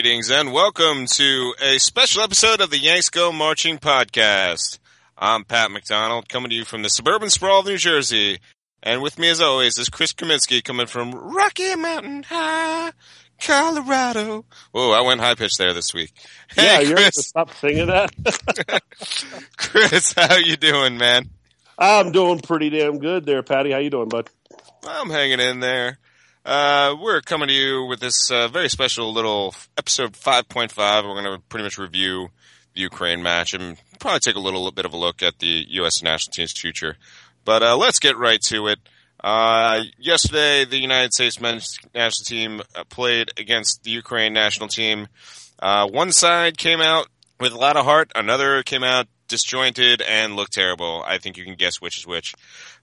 Greetings and welcome to a special episode of the Yanks Go Marching Podcast. I'm Pat McDonald, coming to you from the suburban sprawl of New Jersey. And with me as always is Chris Kaminsky, coming from Rocky Mountain High, Colorado. Whoa, I went high-pitched there this week. Hey, yeah, you're going to stop singing that? Chris, how you doing, man? I'm doing pretty damn good there, Patty. How you doing, bud? I'm hanging in there. We're coming to you with this very special little episode 5.5. We're going to pretty much review the Ukraine match and probably take a little bit of a look at the U.S. national team's future. But let's get right to it. Yesterday, the United States men's national team played against the Ukraine national team. One side came out with a lot of heart. Another came out disjointed and looked terrible. I think you can guess which is which.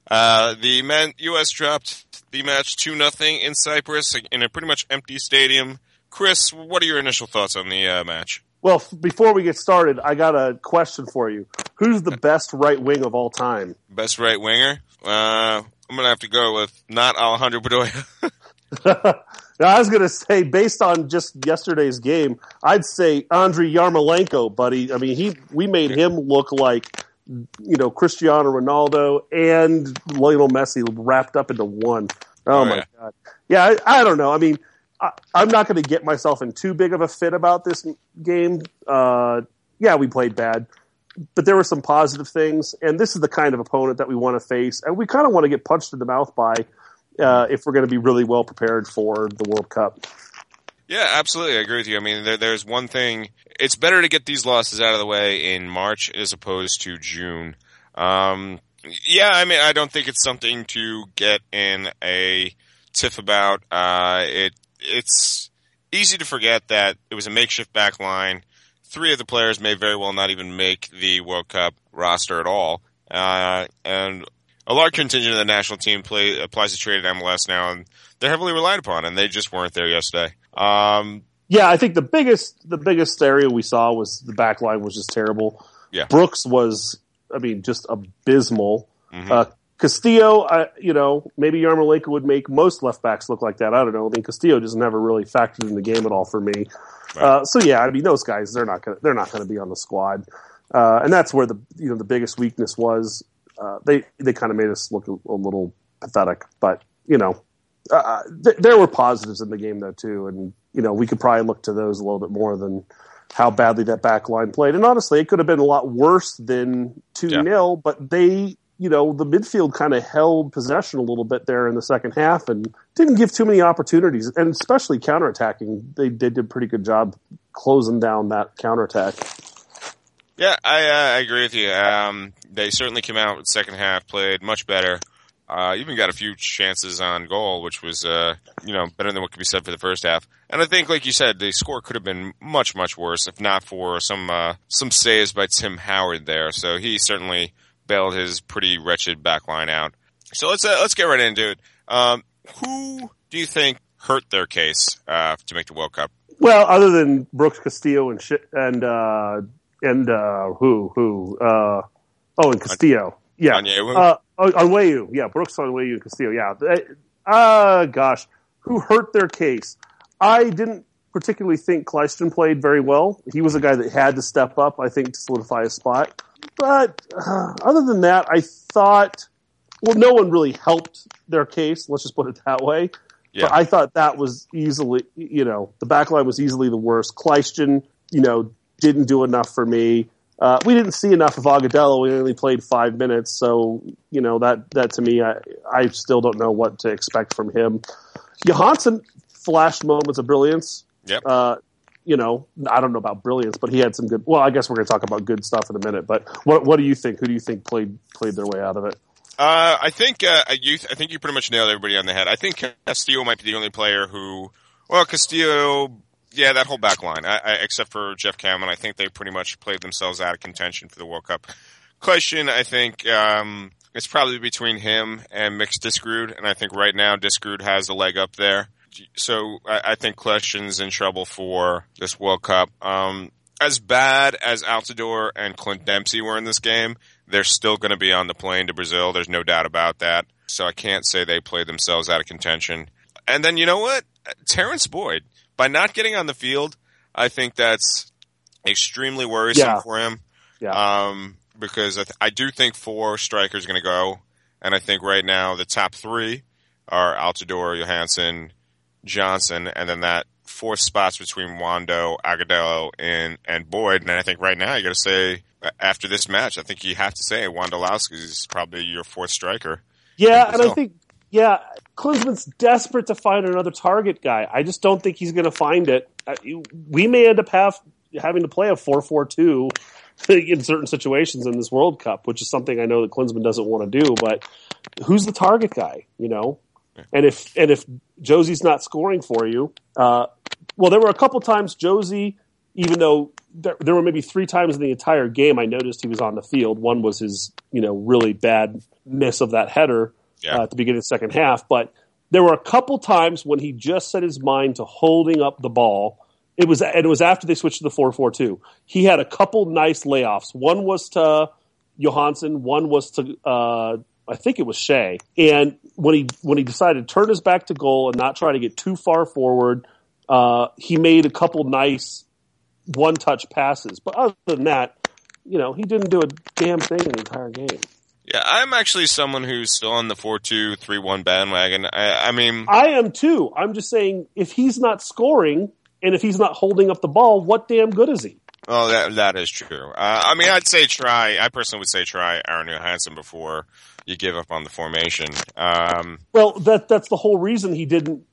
The men U.S. dropped the match 2-0 in Cyprus in a pretty much empty stadium. Chris, what are your initial thoughts on the match? Well, before we get started, I got a question for you. Who's the best right wing of all time? Best right winger? I'm gonna have to go with not Alejandro Bedoya. Now, I was going to say, based on just yesterday's game, I'd say Andre Yarmolenko, buddy. I mean, we made him look like, you know, Cristiano Ronaldo and Lionel Messi wrapped up into one. Oh, my God. Yeah, I don't know. I mean, I'm not going to get myself in too big of a fit about this game. Yeah, we played bad. But there were some positive things, and this is the kind of opponent that we want to face, and we kind of want to get punched in the mouth by if we're going to be really well prepared for the World Cup. Yeah, absolutely. I agree with you. I mean, there's one thing. It's better to get these losses out of the way in March as opposed to June. Yeah, I mean, I don't think it's something to get in a tiff about. It's easy to forget that it was a makeshift back line. Three of the players may very well not even make the World Cup roster at all. And a large contingent of the national team applies to trade at MLS now, and they're heavily relied upon, and they just weren't there yesterday. Yeah, I think the biggest area we saw was the back line was just terrible. Yeah. Brooks was, I mean, just abysmal. Mm-hmm. Castillo, maybe Yarmolenko would make most left backs look like that. I don't know. I mean, Castillo just never really factored in the game at all for me. Right. So yeah, I mean, those guys they're not gonna be on the squad, and that's where the biggest weakness was. They kind of made us look a little pathetic, but, you know, there were positives in the game, though, too. And, you know, we could probably look to those a little bit more than how badly that back line played. And honestly, it could have been a lot worse than 2-0, but they, you know, the midfield kind of held possession a little bit there in the second half and didn't give too many opportunities. And especially counterattacking, they did a pretty good job closing down that counterattack. Yeah, I agree with you. They certainly came out with second half, played much better. Even got a few chances on goal, which was, better than what could be said for the first half. And I think, like you said, the score could have been much, much worse if not for some saves by Tim Howard there. So he certainly bailed his pretty wretched back line out. So let's get right into it. Who do you think hurt their case, to make the World Cup? Well, other than Brooks, Castillo, and Castillo. Yeah. Onweu. Yeah. Brooks, Onweu, and Castillo. Yeah. Gosh. Who hurt their case? I didn't particularly think Kljestan played very well. He was a guy that had to step up, I think, to solidify his spot. But other than that, I thought, well, no one really helped their case. Let's just put it that way. Yeah. But I thought that was easily, the back line was easily the worst. Kljestan, didn't do enough for me. We didn't see enough of Agudelo. We only played 5 minutes, so that to me, I still don't know what to expect from him. Johansson flashed moments of brilliance. Yep. I don't know about brilliance, but he had some good. Well, I guess we're going to talk about good stuff in a minute. But what do you think? Who do you think played their way out of it? I think you pretty much nailed everybody on the head. I think Castillo might be the only player who. Well, Castillo. Yeah, that whole back line, except for Jeff Cameron, I think they pretty much played themselves out of contention for the World Cup. Kljestan, I think it's probably between him and Mix Diskerud, and I think right now Diskerud has a leg up there. So I think Kljestan's in trouble for this World Cup. As bad as Altidore and Clint Dempsey were in this game, they're still going to be on the plane to Brazil. There's no doubt about that. So I can't say they played themselves out of contention. And then you know what? Terrence Boyd. By not getting on the field, I think that's extremely worrisome for him. Yeah. Because I do think four strikers are going to go. And I think right now the top three are Altidore, Johansson, Johnson, and then that fourth spot's between Wando, Agudelo, and Boyd. And I think right now you got to say, after this match, I think you have to say Wondolowski is probably your fourth striker. Yeah, and I think, Klinsmann's desperate to find another target guy. I just don't think he's going to find it. We may end up having to play a 4-4-2 in certain situations in this World Cup, which is something I know that Klinsmann doesn't want to do. But who's the target guy? You know, and if Josie's not scoring for you, well, there were a couple times Josie, even though there were maybe three times in the entire game I noticed he was on the field. One was his really bad miss of that header at the beginning of the second half. But there were a couple times when he just set his mind to holding up the ball. It was after they switched to the 4-4-2. He had a couple nice layoffs. One was to Johansson. One was to I think it was Shea. And when he decided to turn his back to goal and not try to get too far forward, he made a couple nice one touch passes. But other than that, he didn't do a damn thing the entire game. Yeah, I'm actually someone who's still on the 4-2-3-1 bandwagon. I mean, I am too. I'm just saying, if he's not scoring, and if he's not holding up the ball, what damn good is he? Oh, that is true. I mean, I'd say try. I personally would say try Aaron Johansson before you give up on the formation. Well, that's the whole reason he didn't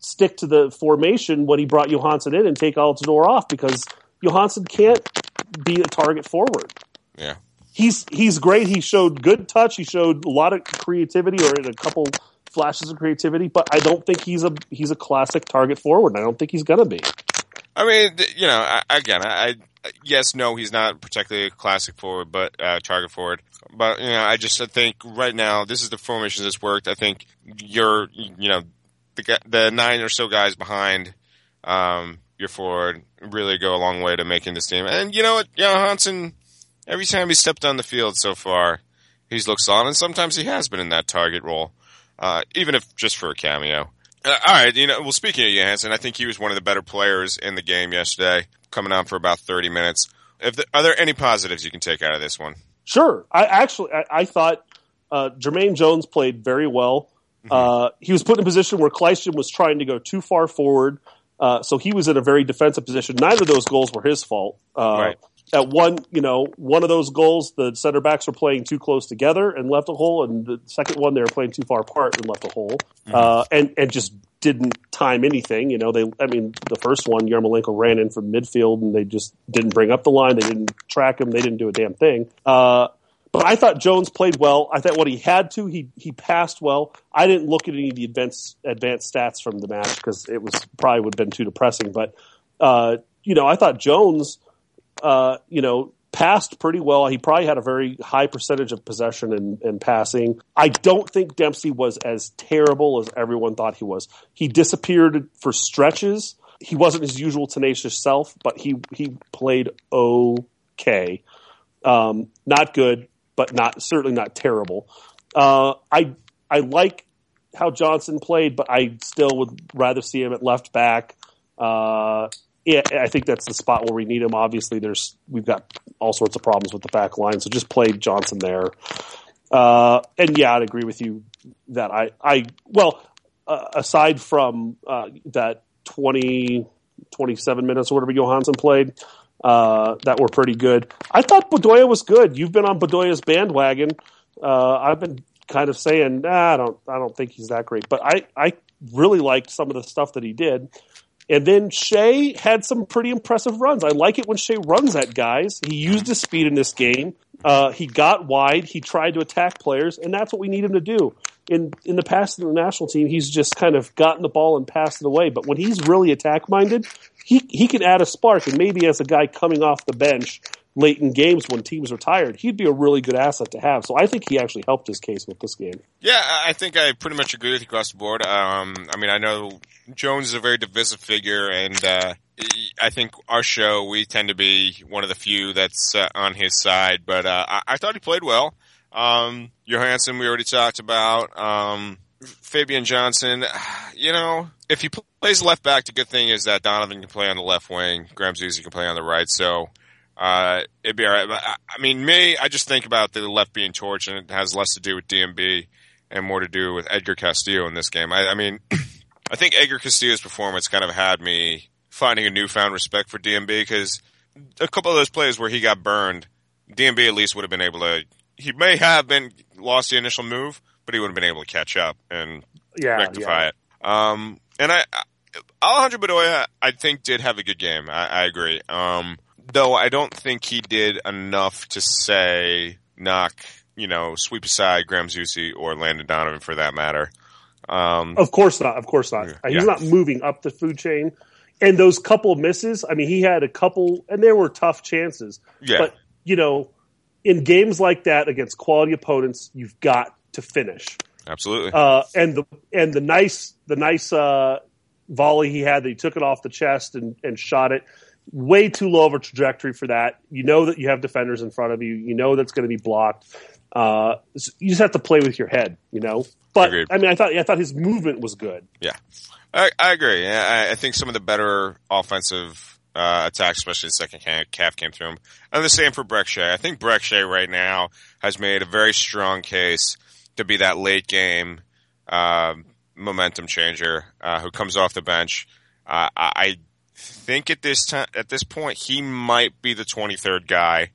stick to the formation when he brought Johansson in and take Altidore off, because Johansson can't be a target forward. Yeah, he's great. He showed good touch. He showed a lot of creativity, or in a couple flashes of creativity, but I don't think he's a classic target forward. I don't think he's gonna be. I mean, he's not particularly a classic forward, but target forward. But I think right now this is the formation that's worked. I think the nine or so guys behind your forward really go a long way to making this team. And you know what, Johansson, every time he stepped on the field so far, he's looked solid, and sometimes he has been in that target role. Even if just for a cameo. All right, well, speaking of Johansson, I think he was one of the better players in the game yesterday, coming on for about 30 minutes. Are there any positives you can take out of this one? Sure. I thought Jermaine Jones played very well. Mm-hmm. He was put in a position where Kljestan was trying to go too far forward, so he was in a very defensive position. Neither of those goals were his fault. Right. At one of those goals, the center backs were playing too close together and left a hole, and the second one they were playing too far apart and left a hole, and just didn't time anything. The first one, Yarmolenko ran in from midfield, and they just didn't bring up the line. They didn't track him. They didn't do a damn thing. But I thought Jones played well. I thought what he had to, he passed well. I didn't look at any of the advanced stats from the match because it was probably would have been too depressing. But I thought Jones passed pretty well. He probably had a very high percentage of possession and passing. I don't think Dempsey was as terrible as everyone thought he was. He disappeared for stretches. He wasn't his usual tenacious self, but he played okay. Not good, but certainly not terrible. I like how Johnson played, but I still would rather see him at left back. Yeah, I think that's the spot where we need him. Obviously, we've got all sorts of problems with the back line, so just play Johnson there. I'd agree with you that aside from that 27 minutes or whatever Johansson played, that were pretty good. I thought Bedoya was good. You've been on Bedoya's bandwagon. I've been kind of saying, I don't think he's that great, but I really liked some of the stuff that he did. And then Shea had some pretty impressive runs. I like it when Shea runs at guys. He used his speed in this game. He got wide. He tried to attack players, and that's what we need him to do. In the past in the national team, he's just kind of gotten the ball and passed it away. But when he's really attack-minded, he can add a spark. And maybe as a guy coming off the bench late in games when teams are tired, he'd be a really good asset to have. So I think he actually helped his case with this game. Yeah, I think I pretty much agree with you across the board. I know Jones is a very divisive figure, and I think our show, we tend to be one of the few that's on his side. But I thought he played well. Johansson, we already talked about. Fabian Johnson, you know, if he plays left back, the good thing is that Donovan can play on the left wing. Graham Zusi can play on the right, so it'd be all right. But, I just think about the left being torched, and it has less to do with DMB and more to do with Edgar Castillo in this game. I think Edgar Castillo's performance kind of had me finding a newfound respect for DMB, because a couple of those plays where he got burned, DMB at least would have been able to – he may have been lost the initial move, but he would have been able to catch up and rectify it. Alejandro Bedoya, I think, did have a good game. I agree. Though I don't think he did enough to sweep aside Graham Zusi or Landon Donovan for that matter. Of course not. Yeah. He's not moving up the food chain. And those couple misses, he had a couple, and there were tough chances. Yeah. But, in games like that against quality opponents, you've got to finish. Absolutely. And the nice volley he had, that he took it off the chest and shot it way too low of a trajectory for that. You know that you have defenders in front of you. You know that's going to be blocked. So you just have to play with your head, But agreed. I thought his movement was good. Yeah, I agree. I think some of the better offensive attacks, especially the second half, came through him. And the same for Breck Shea. I think Breck Shea right now has made a very strong case to be that late game momentum changer who comes off the bench. I think at this point he might be the 23rd guy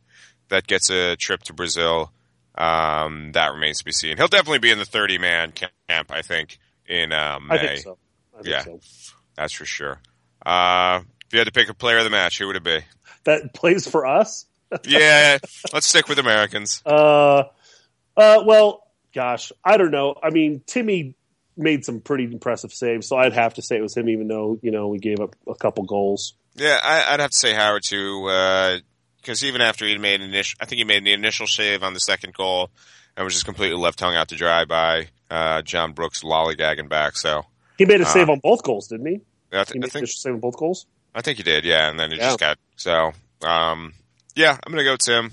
that gets a trip to Brazil. That remains to be seen. He'll definitely be in the 30-man camp, I think, in May. I think so. That's for sure. If you had to pick a player of the match, who would it be? That plays for us? Yeah, let's stick with Americans. Well, gosh, I don't know. Timmy made some pretty impressive saves, so I'd have to say it was him, even though, we gave up a couple goals. Yeah, I'd have to say Howard, too. Because even after he made the initial save on the second goal and was just completely left hung out to dry by John Brooks lollygagging back. So he made a save on both goals, didn't he? I think a save on both goals? I think he did, yeah. And then he just got – so, I'm going to go Tim.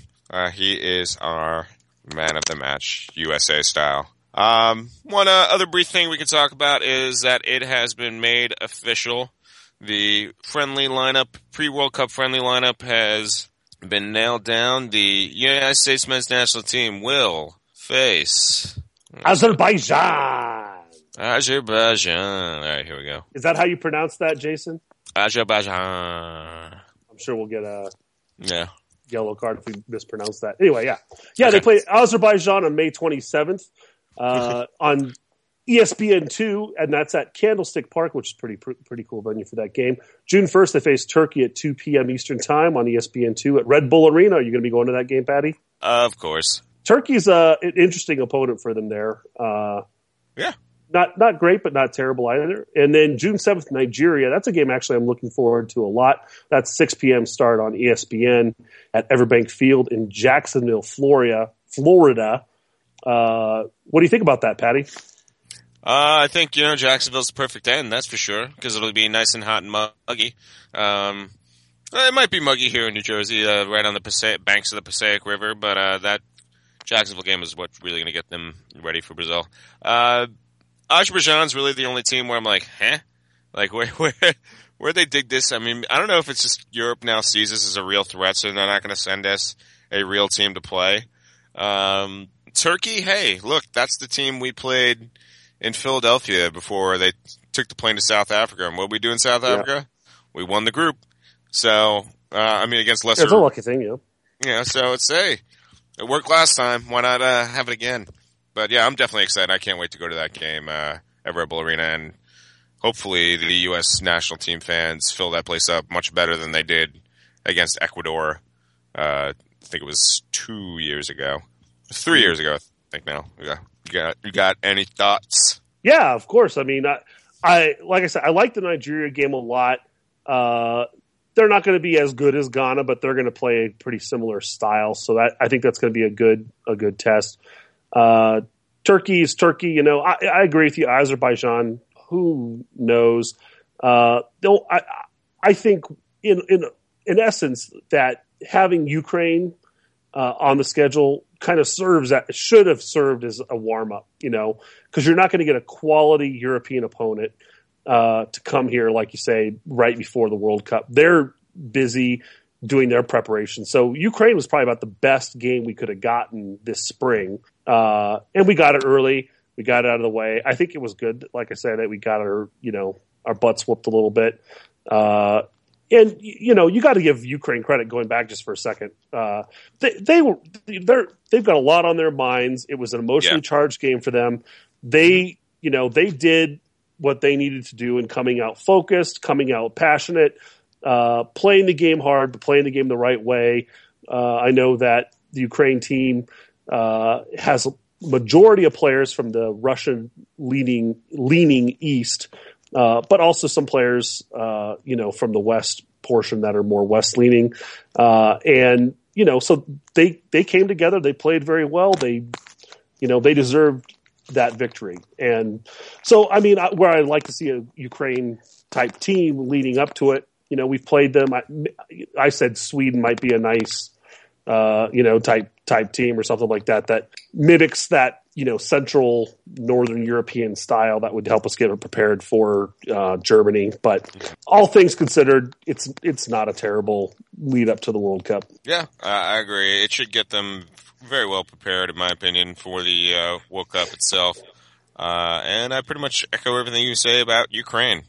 He is our man of the match, USA style. One other brief thing we could talk about is that it has been made official. The friendly lineup, pre-World Cup friendly lineup has – been nailed down. The United States men's national team will face Azerbaijan. All right, here we go. Is that how you pronounce that, Jason? Azerbaijan. I'm sure we'll get a yellow card if we mispronounce that. Anyway, They play Azerbaijan on May 27th on ESPN2, and that's at Candlestick Park, which is pretty cool venue for that game. June 1st, they face Turkey at 2 p.m. Eastern Time on ESPN2 at Red Bull Arena. Are you going to be going to that game, Patty? Of course. Turkey's an interesting opponent for them there. Not great, but not terrible either. And then June 7th, Nigeria. That's a game actually I'm looking forward to a lot. That's 6 p.m. start on ESPN at Everbank Field in Jacksonville, Florida. What do you think about that, Patty? I think, Jacksonville's the perfect end, that's for sure, because it'll be nice and hot and muggy. It might be muggy here in New Jersey, right on the banks of the Passaic River, but that Jacksonville game is what's really going to get them ready for Brazil. Azerbaijan's really the only team where I'm like, huh? Like, where they dig this? I don't know if it's just Europe now sees this as a real threat, so they're not going to send us a real team to play. Turkey, hey, look, that's the team we played in Philadelphia before they took the plane to South Africa. And what did we do in South Africa? We won the group. So, against lesser... It's a lucky thing, Yeah, so it's, it worked last time. Why not have it again? But, I'm definitely excited. I can't wait to go to that game at Red Bull Arena. And hopefully the U.S. national team fans fill that place up much better than they did against Ecuador. I think it was 2 years ago. 3 years ago, I think now. Yeah. You got any thoughts? Yeah, of course. I like I said, I like the Nigeria game a lot. They're not going to be as good as Ghana, but they're going to play a pretty similar style. So that I think that's going to be a good test. Turkey is Turkey. I agree with you. Azerbaijan, who knows? I think in essence that having Ukraine on the schedule kind of serves that should have served as a warm up, you know, because you're not going to get a quality European opponent to come here, like you say, right before the World Cup. They're busy doing their preparation. So Ukraine was probably about the best game we could have gotten this spring. And we got it early. We got it out of the way. I think it was good, like I said, that we got our, you know, our butts whooped a little bit. And, you know, you got to give Ukraine credit going back just for a second. They've got a lot on their minds. It was an emotionally charged game for them. They, you know, they did what they needed to do in coming out focused, coming out passionate, playing the game hard, but playing the game the right way. I know that the Ukraine team has a majority of players from the Russian leaning east, but also some players, you know, from the west portion that are more west leaning. And, you know, so they came together. They played very well. They, you know, they deserved that victory. And so, I mean, where I'd like to see a Ukraine type team leading up to it, you know, we've played them. I said Sweden might be a nice, you know, type team or something like that, that mimics that, you know, central northern European style that would help us get prepared for Germany. But all things considered, it's not a terrible lead up to the World Cup. Yeah, I agree. It should get them very well prepared, in my opinion, for the World Cup itself. And I pretty much echo everything you say about Ukraine.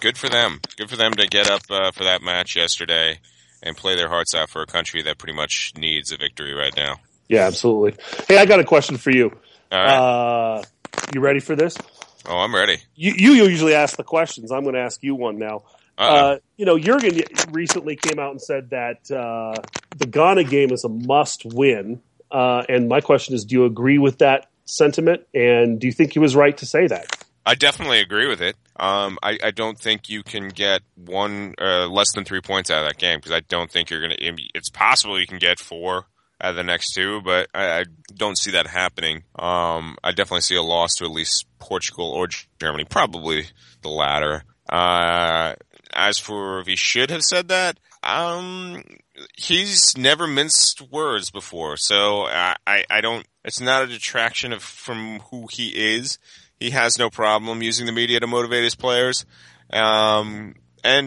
Good for them. Good for them to get up for that match yesterday and play their hearts out for a country that pretty much needs a victory right now. Yeah, absolutely. Hey, I got a question for you. All right. You ready for this? Oh, I'm ready. You usually ask the questions. I'm going to ask you one now. You know, Jurgen recently came out and said that the Ghana game is a must-win. And my question is, do you agree with that sentiment? And do you think he was right to say that? I definitely agree with it. I don't think you can get less than 3 points out of that game, because I don't think you're going to – it's possible you can get four out of the next two, but I don't see that happening. I definitely see a loss to at least Portugal or Germany, probably the latter. As for if he should have said that, he's never minced words before, so I don't – it's not a detraction from who he is. He has no problem using the media to motivate his players. And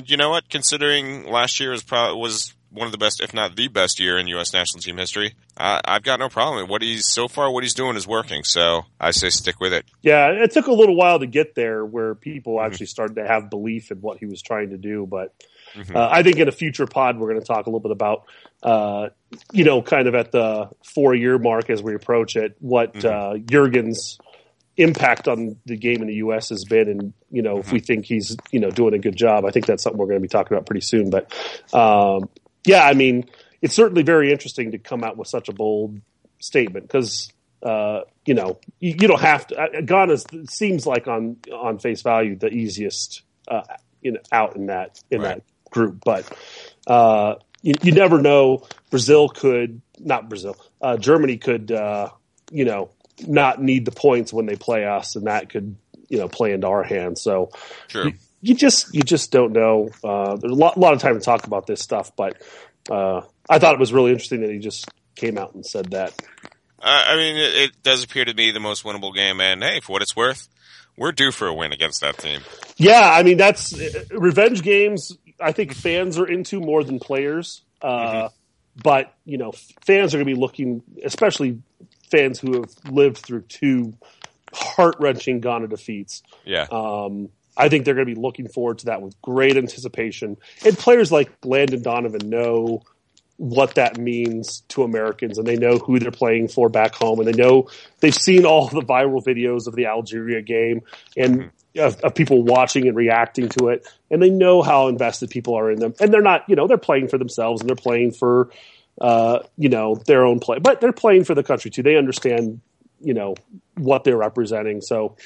you know what? Considering last year was one of the best, if not the best year in U.S. national team history, I've got no problem. What he's doing is working. So I say stick with it. Yeah, it took a little while to get there where people actually started to have belief in what he was trying to do. But I think in a future pod, we're going to talk a little bit about, you know, kind of at the 4-year mark as we approach it, what Jurgen's impact on the game in the U.S. has been, and, you know, if we think he's, you know, doing a good job, I think that's something we're going to be talking about pretty soon. But, yeah, I mean, it's certainly very interesting to come out with such a bold statement because, you know, you don't have to. Ghana seems like on face value the easiest out in that group, but you never know. Germany could, you know, not need the points when they play us, and that could, you know, play into our hands. So you just don't know. There's a lot of time to talk about this stuff, but I thought it was really interesting that he just came out and said that. I mean, it does appear to be the most winnable game, and hey, for what it's worth, we're due for a win against that team. Yeah, I mean, that's revenge games. I think fans are into more than players, but you know, fans are going to be looking, especially fans who have lived through 2 heart-wrenching Ghana defeats. Yeah. I think they're going to be looking forward to that with great anticipation. And players like Landon Donovan know what that means to Americans, and they know who they're playing for back home, and they know they've seen all the viral videos of the Algeria game and of people watching and reacting to it, and they know how invested people are in them. And they're not, you know, they're playing for themselves and they're playing for you know, their own play, but they're playing for the country too. They understand, you know, what they're representing. So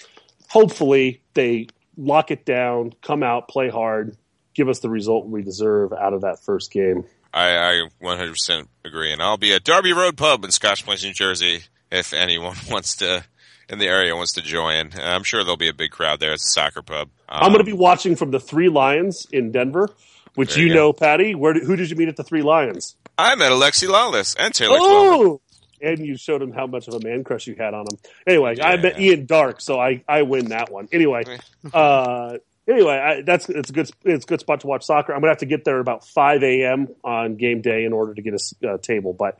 hopefully they lock it down, come out, play hard, give us the result we deserve out of that first game. I 100% agree. And I'll be at Derby Road Pub in Scotch Plains, New Jersey, if anyone in the area wants to join. I'm sure there'll be a big crowd there. It's a soccer pub. I'm going to be watching from the Three Lions in Denver, which you know, Patty. Who did you meet at the Three Lions? I met Alexi Lawless and Taylor Twelman. And you showed him how much of a man crush you had on him. Anyway, yeah. I bet Ian Dark, so I win that one. Anyway, it's a good spot to watch soccer. I'm gonna have to get there about 5 a.m. on game day in order to get a table, but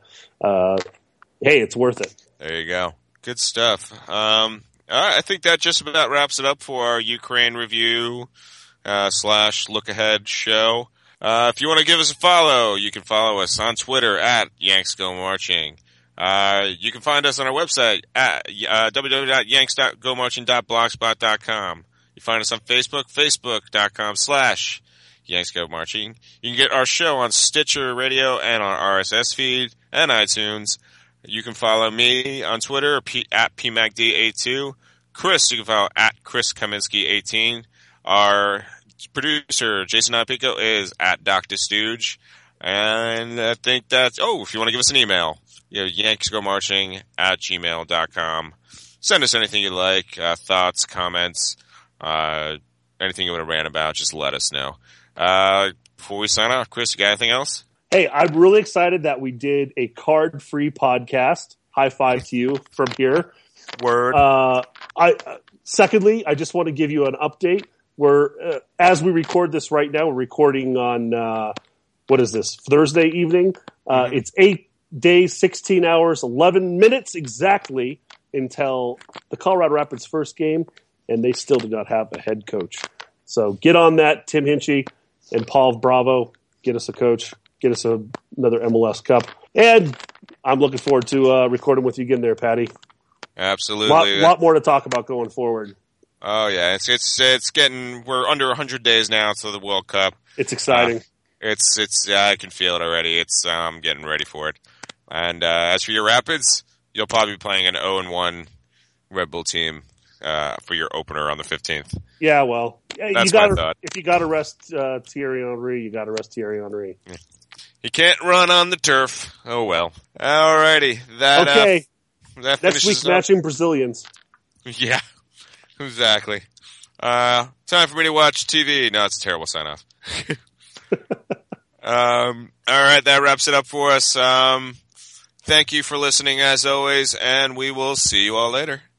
hey, it's worth it. There you go. Good stuff. All right, I think that just about wraps it up for our Ukraine review / look ahead show. If you want to give us a follow, you can follow us on Twitter at Yanks Go Marching. You can find us on our website at www.yanksgomarching.blogspot.com. You find us on Facebook, facebook.com/Yanks Go Marching. You can get our show on Stitcher Radio and on RSS feed and iTunes. You can follow me on Twitter at PMACD82. Chris, you can follow at Chris Kaminsky18. Our producer, Jason Apico, is at Dr. Stooge. And I think that's, if you want to give us an email, you know, yanksgomarching@gmail.com. Send us anything you like, thoughts, comments, anything you want to rant about, just let us know. Before we sign off, Chris, you got anything else? Hey, I'm really excited that we did a card-free podcast. High five to you from here. Word. Secondly, I just want to give you an update. We're as we record this right now, we're recording on, Thursday evening. It's 8 days, 16 hours, 11 minutes exactly until the Colorado Rapids first game, and they still do not have a head coach. So get on that, Tim Hinchy and Paul Bravo. Get us a coach. Get us another MLS Cup. And I'm looking forward to recording with you again there, Patty. Absolutely. A lot more to talk about going forward. Oh, yeah. We're under 100 days now to the World Cup. It's exciting. I can feel it already. I'm getting ready for it. And as for your Rapids, you'll probably be playing an 0-1 Red Bull team for your opener on the 15th. Yeah, well. If you got to rest Thierry Henry, you got to rest Thierry Henry. Yeah. He can't run on the turf. Oh, well. Alrighty. Okay. Next week's matching Brazilians. Yeah. Exactly. Time for me to watch TV. No, it's a terrible sign-off. Alright, that wraps it up for us. Thank you for listening, as always, and we will see you all later.